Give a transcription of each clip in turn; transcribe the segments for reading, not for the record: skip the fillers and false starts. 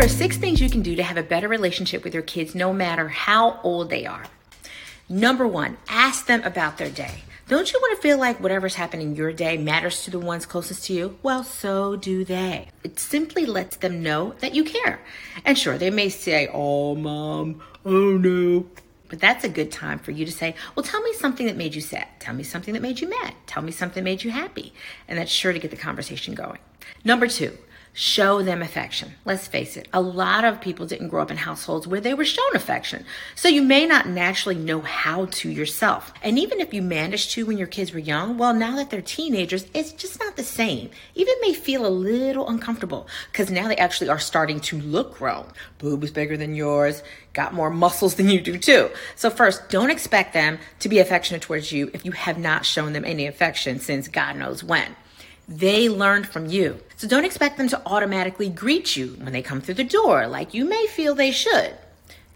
There are 6 things you can do to have a better relationship with your kids, no matter how old they are. Number 1, ask them about their day. Don't you want to feel like whatever's happening in your day matters to the ones closest to you? Well, so do they. It simply lets them know that you care. And sure, they may say, "Oh, Mom, oh no." But that's a good time for you to say, well, tell me something that made you sad. Tell me something that made you mad. Tell me something that made you happy. And that's sure to get the conversation going. Number 2, show them affection. Let's face it, a lot of people didn't grow up in households where they were shown affection. So you may not naturally know how to yourself. And even if you managed to when your kids were young, well, now that they're teenagers, it's just not the same. Even may feel a little uncomfortable because now they actually are starting to look grown. Boobs bigger than yours, got more muscles than you do too. So first, don't expect them to be affectionate towards you if you have not shown them any affection since God knows when. They learned from you. So don't expect them to automatically greet you when they come through the door like you may feel they should.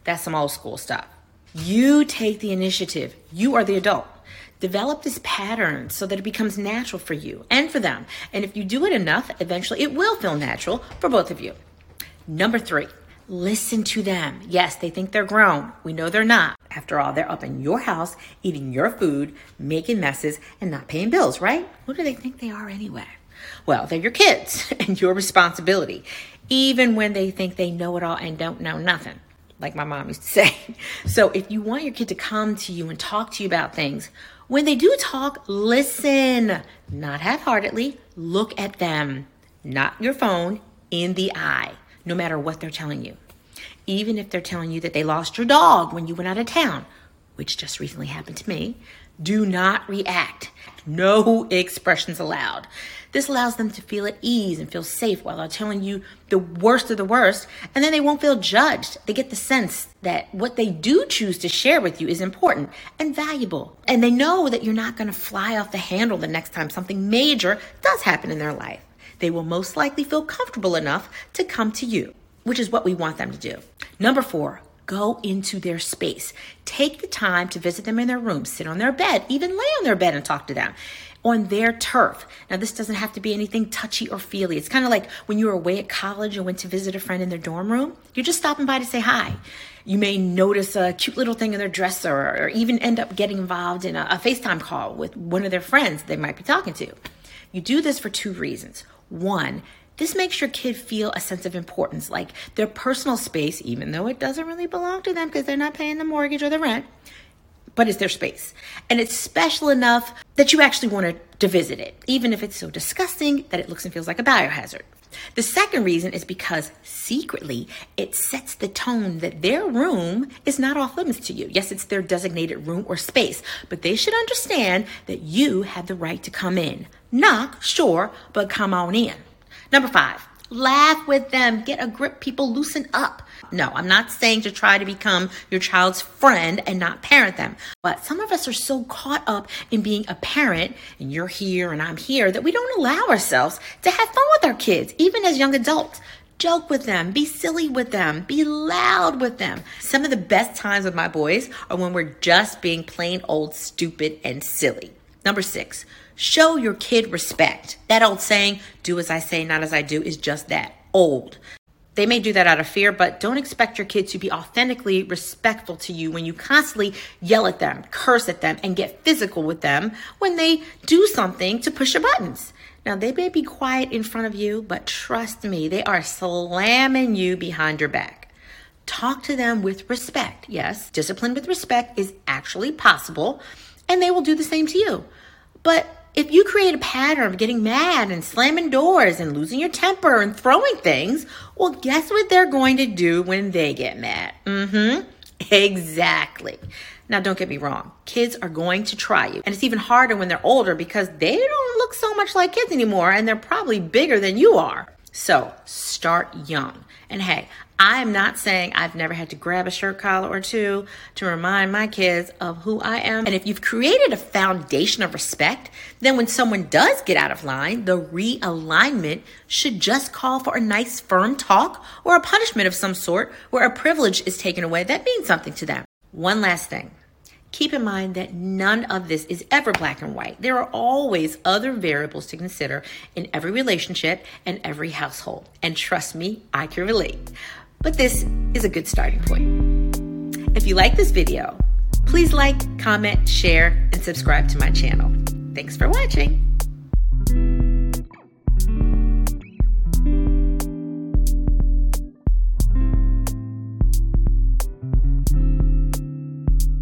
That's some old school stuff. You take the initiative. You are the adult. Develop this pattern so that it becomes natural for you and for them. And if you do it enough, eventually it will feel natural for both of you. Number 3, listen to them. Yes, they think they're grown. We know they're not. After all, they're up in your house, eating your food, making messes, and not paying bills, right? Who do they think they are anyway? Well, they're your kids and your responsibility, even when they think they know it all and don't know nothing, like my mom used to say. So if you want your kid to come to you and talk to you about things, when they do talk, listen, not half-heartedly, look at them, not your phone, in the eye, no matter what they're telling you. Even if they're telling you that they lost your dog when you went out of town, which just recently happened to me, do not react. No expressions allowed. This allows them to feel at ease and feel safe while they're telling you the worst of the worst, and then they won't feel judged. They get the sense that what they do choose to share with you is important and valuable, and they know that you're not going to fly off the handle the next time something major does happen in their life. They will most likely feel comfortable enough to come to you, which is what we want them to do. Number 4, go into their space. Take the time to visit them in their room, sit on their bed, even lay on their bed and talk to them on their turf. Now, this doesn't have to be anything touchy or feely. It's kind of like when you were away at college and went to visit a friend in their dorm room. You're just stopping by to say hi. You may notice a cute little thing in their dresser or even end up getting involved in a FaceTime call with one of their friends they might be talking to. You do this for 2 reasons. 1, this makes your kid feel a sense of importance, like their personal space, even though it doesn't really belong to them because they're not paying the mortgage or the rent, but it's their space. And it's special enough that you actually want to visit it, even if it's so disgusting that it looks and feels like a biohazard. The second reason is because secretly it sets the tone that their room is not off limits to you. Yes, it's their designated room or space, but they should understand that you have the right to come in. Knock, sure, but come on in. Number 5, laugh with them. Get a grip, people. Loosen up. No, I'm not saying to try to become your child's friend and not parent them. But some of us are so caught up in being a parent, and you're here and I'm here, that we don't allow ourselves to have fun with our kids, even as young adults. Joke with them, be silly with them, be loud with them. Some of the best times with my boys are when we're just being plain old stupid and silly. Number 6, show your kid respect. That old saying, do as I say, not as I do, is just that, old. They may do that out of fear, but don't expect your kid to be authentically respectful to you when you constantly yell at them, curse at them, and get physical with them when they do something to push your buttons. Now, they may be quiet in front of you, but trust me, they are slamming you behind your back. Talk to them with respect. Yes, discipline with respect is actually possible, and they will do the same to you. But if you create a pattern of getting mad and slamming doors and losing your temper and throwing things, well, guess what they're going to do when they get mad? Exactly. Now, don't get me wrong. Kids are going to try you. And it's even harder when they're older because they don't look so much like kids anymore, and they're probably bigger than you are. So start young. And hey, I'm not saying I've never had to grab a shirt collar or two to remind my kids of who I am. And if you've created a foundation of respect, then when someone does get out of line, the realignment should just call for a nice firm talk or a punishment of some sort where a privilege is taken away that means something to them. One last thing. Keep in mind that none of this is ever black and white. There are always other variables to consider in every relationship and every household. And trust me, I can relate. But this is a good starting point. If you like this video, please like, comment, share, and subscribe to my channel. Thanks for watching.